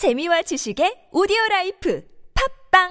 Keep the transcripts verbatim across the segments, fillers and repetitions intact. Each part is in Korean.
재미와 지식의 오디오라이프 팝빵!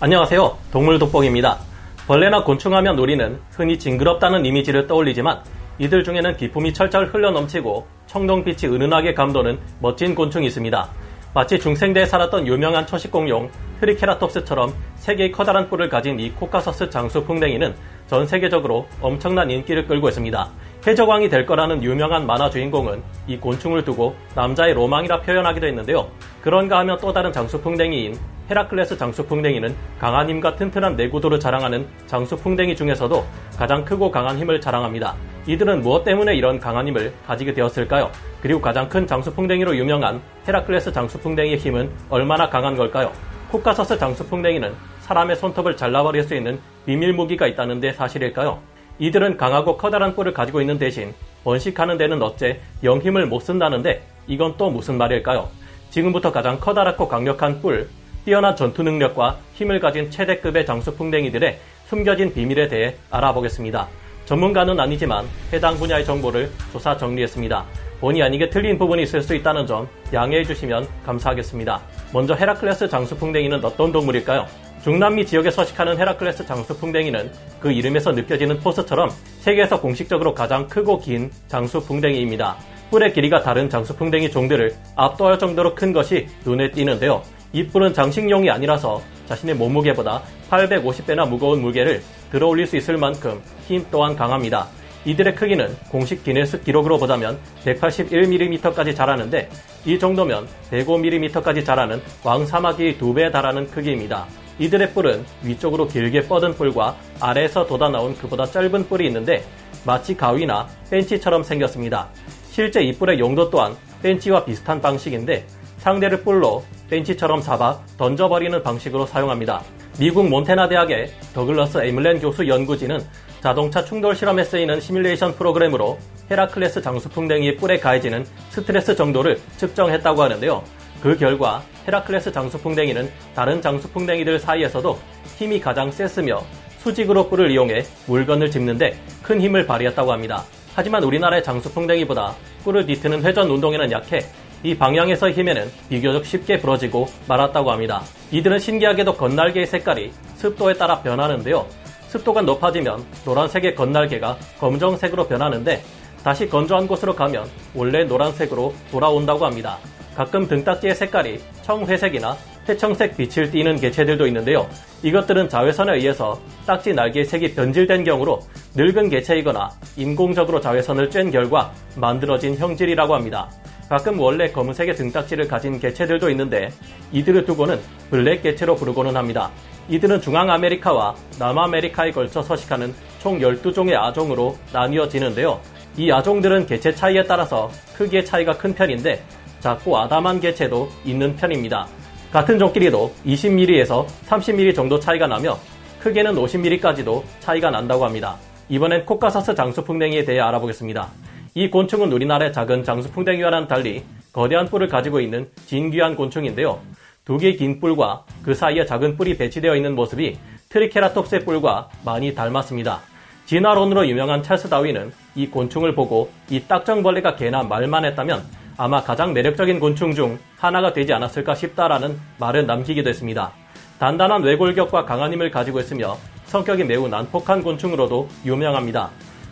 안녕하세요. 동물돋보기입니다. 벌레나 곤충하면 우리는 흔히 징그럽다는 이미지를 떠올리지만 이들 중에는 기품이 철철 흘러넘치고 청동빛이 은은하게 감도는 멋진 곤충이 있습니다. 마치 중생대에 살았던 유명한 초식공룡 트리케라톱스처럼 세 개의 커다란 뿔을 가진 이 코카서스 장수풍뎅이는 전 세계적으로 엄청난 인기를 끌고 있습니다. 해적왕이 될 거라는 유명한 만화 주인공은 이 곤충을 두고 남자의 로망이라 표현하기도 했는데요. 그런가 하면 또 다른 장수풍뎅이인 헤라클레스 장수풍뎅이는 강한 힘과 튼튼한 내구도를 자랑하는 장수풍뎅이 중에서도 가장 크고 강한 힘을 자랑합니다. 이들은 무엇 때문에 이런 강한 힘을 가지게 되었을까요? 그리고 가장 큰 장수풍뎅이로 유명한 헤라클레스 장수풍뎅이의 힘은 얼마나 강한 걸까요? 코카서스 장수풍뎅이는 사람의 손톱을 잘라버릴 수 있는 비밀 무기가 있다는데 사실일까요? 이들은 강하고 커다란 뿔을 가지고 있는 대신 번식하는 데는 어째 영 힘을 못 쓴다는데 이건 또 무슨 말일까요? 지금부터 가장 커다랗고 강력한 뿔, 뛰어난 전투 능력과 힘을 가진 최대급의 장수풍뎅이들의 숨겨진 비밀에 대해 알아보겠습니다. 전문가는 아니지만 해당 분야의 정보를 조사 정리했습니다. 본의 아니게 틀린 부분이 있을 수 있다는 점 양해해 주시면 감사하겠습니다. 먼저 헤라클레스 장수풍뎅이는 어떤 동물일까요? 중남미 지역에 서식하는 헤라클레스 장수풍뎅이는 그 이름에서 느껴지는 포스처럼 세계에서 공식적으로 가장 크고 긴 장수풍뎅이입니다. 뿔의 길이가 다른 장수풍뎅이 종들을 압도할 정도로 큰 것이 눈에 띄는데요. 이 뿔은 장식용이 아니라서 자신의 몸무게보다 팔백오십 배나 무거운 무게를 들어올릴 수 있을 만큼 힘 또한 강합니다. 이들의 크기는 공식 기네스 기록으로 보자면 백팔십일 밀리미터까지 자라는데 이 정도면 백오 밀리미터까지 자라는 왕사마귀의 두 배에 달하는 크기입니다. 이들의 뿔은 위쪽으로 길게 뻗은 뿔과 아래에서 돋아나온 그보다 짧은 뿔이 있는데 마치 가위나 벤치처럼 생겼습니다. 실제 이 뿔의 용도 또한 벤치와 비슷한 방식인데 상대를 뿔로 벤치처럼 잡아 던져버리는 방식으로 사용합니다. 미국 몬테나 대학의 더글러스 에믈렌 교수 연구진은 자동차 충돌 실험에 쓰이는 시뮬레이션 프로그램으로 헤라클레스 장수풍뎅이의 뿔에 가해지는 스트레스 정도를 측정했다고 하는데요. 그 결과 헤라클레스 장수풍뎅이는 다른 장수풍뎅이들 사이에서도 힘이 가장 셌으며 수직으로 뿔을 이용해 물건을 짚는데 큰 힘을 발휘했다고 합니다. 하지만 우리나라의 장수풍뎅이보다 뿔을 뒤트는 회전 운동에는 약해 이 방향에서의 힘에는 비교적 쉽게 부러지고 말았다고 합니다. 이들은 신기하게도 겉날개의 색깔이 습도에 따라 변하는데요. 습도가 높아지면 노란색의 겉날개가 검정색으로 변하는데 다시 건조한 곳으로 가면 원래 노란색으로 돌아온다고 합니다. 가끔 등딱지의 색깔이 청회색이나 태청색 빛을 띠는 개체들도 있는데요. 이것들은 자외선에 의해서 딱지 날개의 색이 변질된 경우로 늙은 개체이거나 인공적으로 자외선을 쬐는 결과 만들어진 형질이라고 합니다. 가끔 원래 검은색의 등딱지를 가진 개체들도 있는데 이들을 두고는 블랙 개체로 부르고는 합니다. 이들은 중앙아메리카와 남아메리카에 걸쳐 서식하는 총 열두 종의 아종으로 나뉘어지는데요. 이 아종들은 개체 차이에 따라서 크기의 차이가 큰 편인데 작고 아담한 개체도 있는 편입니다. 같은 종끼리도 이십 밀리미터에서 삼십 밀리미터 정도 차이가 나며 크게는 오십 밀리미터까지도 차이가 난다고 합니다. 이번엔 코카서스 장수풍뎅이에 대해 알아보겠습니다. 이 곤충은 우리나라의 작은 장수풍뎅이와는 달리 거대한 뿔을 가지고 있는 진귀한 곤충인데요. 두 개의 긴 뿔과 그 사이에 작은 뿔이 배치되어 있는 모습이 트리케라톱스의 뿔과 많이 닮았습니다. 진화론으로 유명한 찰스 다윈은 이 곤충을 보고 이 딱정벌레가 개나 말만 했다면 아마 가장 매력적인 곤충 중 하나가 되지 않았을까 싶다라는 말을 남기기도 했습니다. 단단한 외골격과 강한 힘을 가지고 있으며 성격이 매우 난폭한 곤충으로도 유명합니다.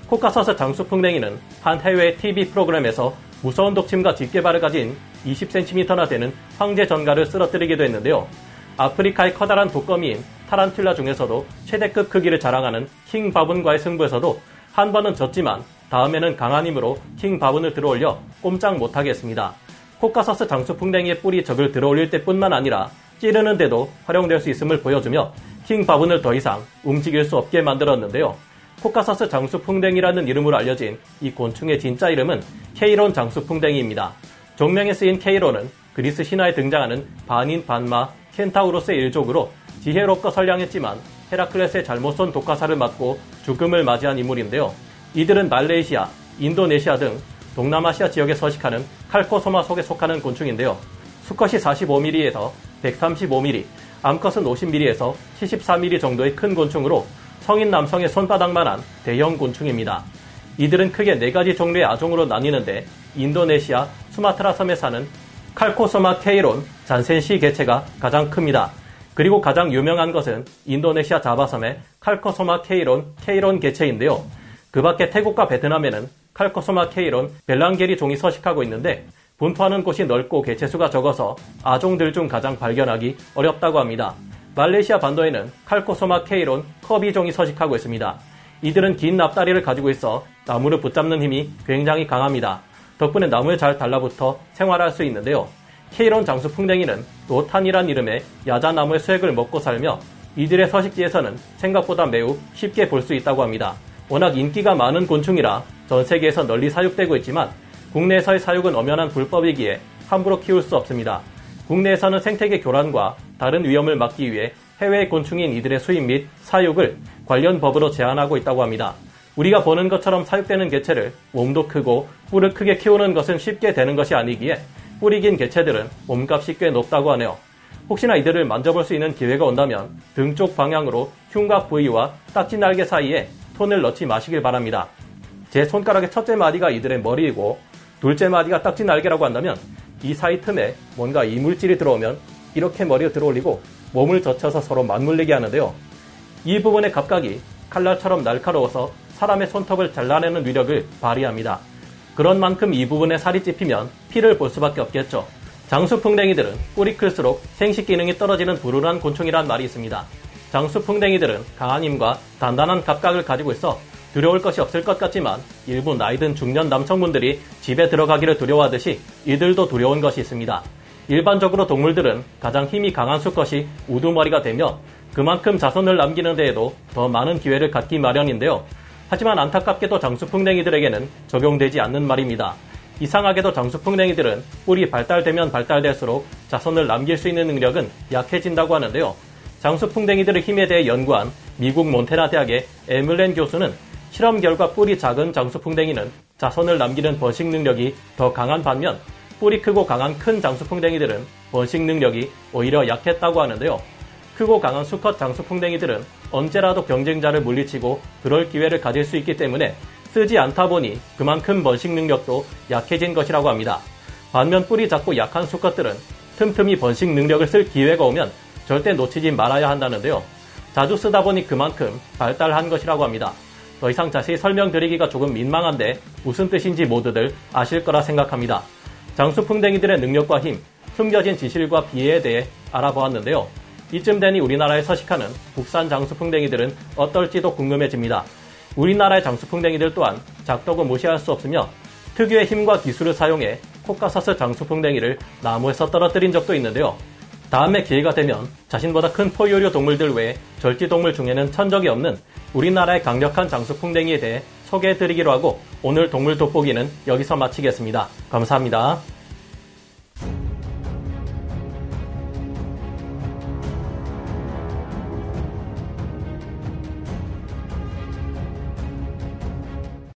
코카서스 장수풍뎅이는 한 해외 티비 프로그램에서 무서운 독침과 집게발을 가진 이십 센티미터나 되는 황제 전갈을 쓰러뜨리기도 했는데요. 아프리카의 커다란 독거미인 타란튤라 중에서도 최대급 크기를 자랑하는 킹 바분과의 승부에서도 한 번은 졌지만 다음에는 강한 힘으로 킹 바분을 들어올려 꼼짝 못하게 했습니다. 코카서스 장수풍뎅이의 뿔이 적을 들어올릴 때뿐만 아니라 찌르는 데도 활용될 수 있음을 보여주며 킹 바분을 더 이상 움직일 수 없게 만들었는데요. 코카서스 장수풍뎅이라는 이름으로 알려진 이 곤충의 진짜 이름은 케이론 장수풍뎅이입니다. 종명에 쓰인 케이론은 그리스 신화에 등장하는 반인 반마 켄타우로스의 일족으로 지혜롭고 선량했지만 헤라클레스의 잘못 쏜 독화살을 맞고 죽음을 맞이한 인물인데요. 이들은 말레이시아, 인도네시아 등 동남아시아 지역에 서식하는 칼코소마 속에 속하는 곤충인데요. 수컷이 사십오 밀리미터에서 백삼십오 밀리미터, 암컷은 오십 밀리미터에서 칠십사 밀리미터 정도의 큰 곤충으로 성인 남성의 손바닥만한 대형 곤충입니다. 이들은 크게 네 가지 종류의 아종으로 나뉘는데 인도네시아, 수마트라 섬에 사는 칼코소마 케이론 잔센시 개체가 가장 큽니다. 그리고 가장 유명한 것은 인도네시아 자바섬의 칼코소마 케이론 케이론 개체인데요. 그 밖에 태국과 베트남에는 칼코소마 케이론 벨랑게리 종이 서식하고 있는데 분포하는 곳이 넓고 개체수가 적어서 아종들 중 가장 발견하기 어렵다고 합니다. 말레이시아 반도에는 칼코소마 케이론 커비 종이 서식하고 있습니다. 이들은 긴 납다리를 가지고 있어 나무를 붙잡는 힘이 굉장히 강합니다. 덕분에 나무에 잘 달라붙어 생활할 수 있는데요. 케이론 장수풍뎅이는 로탄이란 이름의 야자나무의 수액을 먹고 살며 이들의 서식지에서는 생각보다 매우 쉽게 볼 수 있다고 합니다. 워낙 인기가 많은 곤충이라 전 세계에서 널리 사육되고 있지만 국내에서의 사육은 엄연한 불법이기에 함부로 키울 수 없습니다. 국내에서는 생태계 교란과 다른 위험을 막기 위해 해외 곤충인 이들의 수입 및 사육을 관련 법으로 제한하고 있다고 합니다. 우리가 보는 것처럼 사육되는 개체를 몸도 크고 뿔을 크게 키우는 것은 쉽게 되는 것이 아니기에 뿔이 긴 개체들은 몸값이 꽤 높다고 하네요. 혹시나 이들을 만져볼 수 있는 기회가 온다면 등 쪽 방향으로 흉곽 부위와 딱지 날개 사이에 손을 넣지 마시길 바랍니다. 제 손가락의 첫째 마디가 이들의 머리이고 둘째 마디가 딱지 날개라고 한다면 이 사이 틈에 뭔가 이물질이 들어오면 이렇게 머리를 들어올리고 몸을 젖혀서 서로 맞물리게 하는데요. 이 부분의 각각이 칼날처럼 날카로워서 사람의 손톱을 잘라내는 위력을 발휘합니다. 그런 만큼 이 부분에 살이 찝히면 피를 볼 수밖에 없겠죠. 장수풍뎅이들은 뿔이 클수록 생식 기능이 떨어지는 불운한 곤충이란 말이 있습니다. 장수풍뎅이들은 강한 힘과 단단한 갑각을 가지고 있어 두려울 것이 없을 것 같지만 일부 나이든 중년 남성분들이 집에 들어가기를 두려워하듯이 이들도 두려운 것이 있습니다. 일반적으로 동물들은 가장 힘이 강한 수컷이 우두머리가 되며 그만큼 자손을 남기는 데에도 더 많은 기회를 갖기 마련인데요. 하지만 안타깝게도 장수풍뎅이들에게는 적용되지 않는 말입니다. 이상하게도 장수풍뎅이들은 뿔이 발달되면 발달될수록 자손을 남길 수 있는 능력은 약해진다고 하는데요. 장수풍뎅이들의 힘에 대해 연구한 미국 몬테나 대학의 에믈렌 교수는 실험 결과 뿔이 작은 장수풍뎅이는 자손을 남기는 번식 능력이 더 강한 반면 뿔이 크고 강한 큰 장수풍뎅이들은 번식 능력이 오히려 약했다고 하는데요. 크고 강한 수컷 장수풍뎅이들은 언제라도 경쟁자를 물리치고 그럴 기회를 가질 수 있기 때문에 쓰지 않다 보니 그만큼 번식 능력도 약해진 것이라고 합니다. 반면 뿔이 작고 약한 수컷들은 틈틈이 번식 능력을 쓸 기회가 오면 절대 놓치지 말아야 한다는데요. 자주 쓰다 보니 그만큼 발달한 것이라고 합니다. 더 이상 자세히 설명드리기가 조금 민망한데 무슨 뜻인지 모두들 아실 거라 생각합니다. 장수풍뎅이들의 능력과 힘, 숨겨진 지실과 비애에 대해 알아보았는데요. 이쯤 되니 우리나라에 서식하는 국산 장수풍뎅이들은 어떨지도 궁금해집니다. 우리나라의 장수풍뎅이들 또한 작다고 무시할 수 없으며 특유의 힘과 기술을 사용해 코카사스 장수풍뎅이를 나무에서 떨어뜨린 적도 있는데요. 다음에 기회가 되면 자신보다 큰 포유류 동물들 외에 절지동물 중에는 천적이 없는 우리나라의 강력한 장수풍뎅이에 대해 소개해드리기로 하고 오늘 동물 돋보기는 여기서 마치겠습니다. 감사합니다.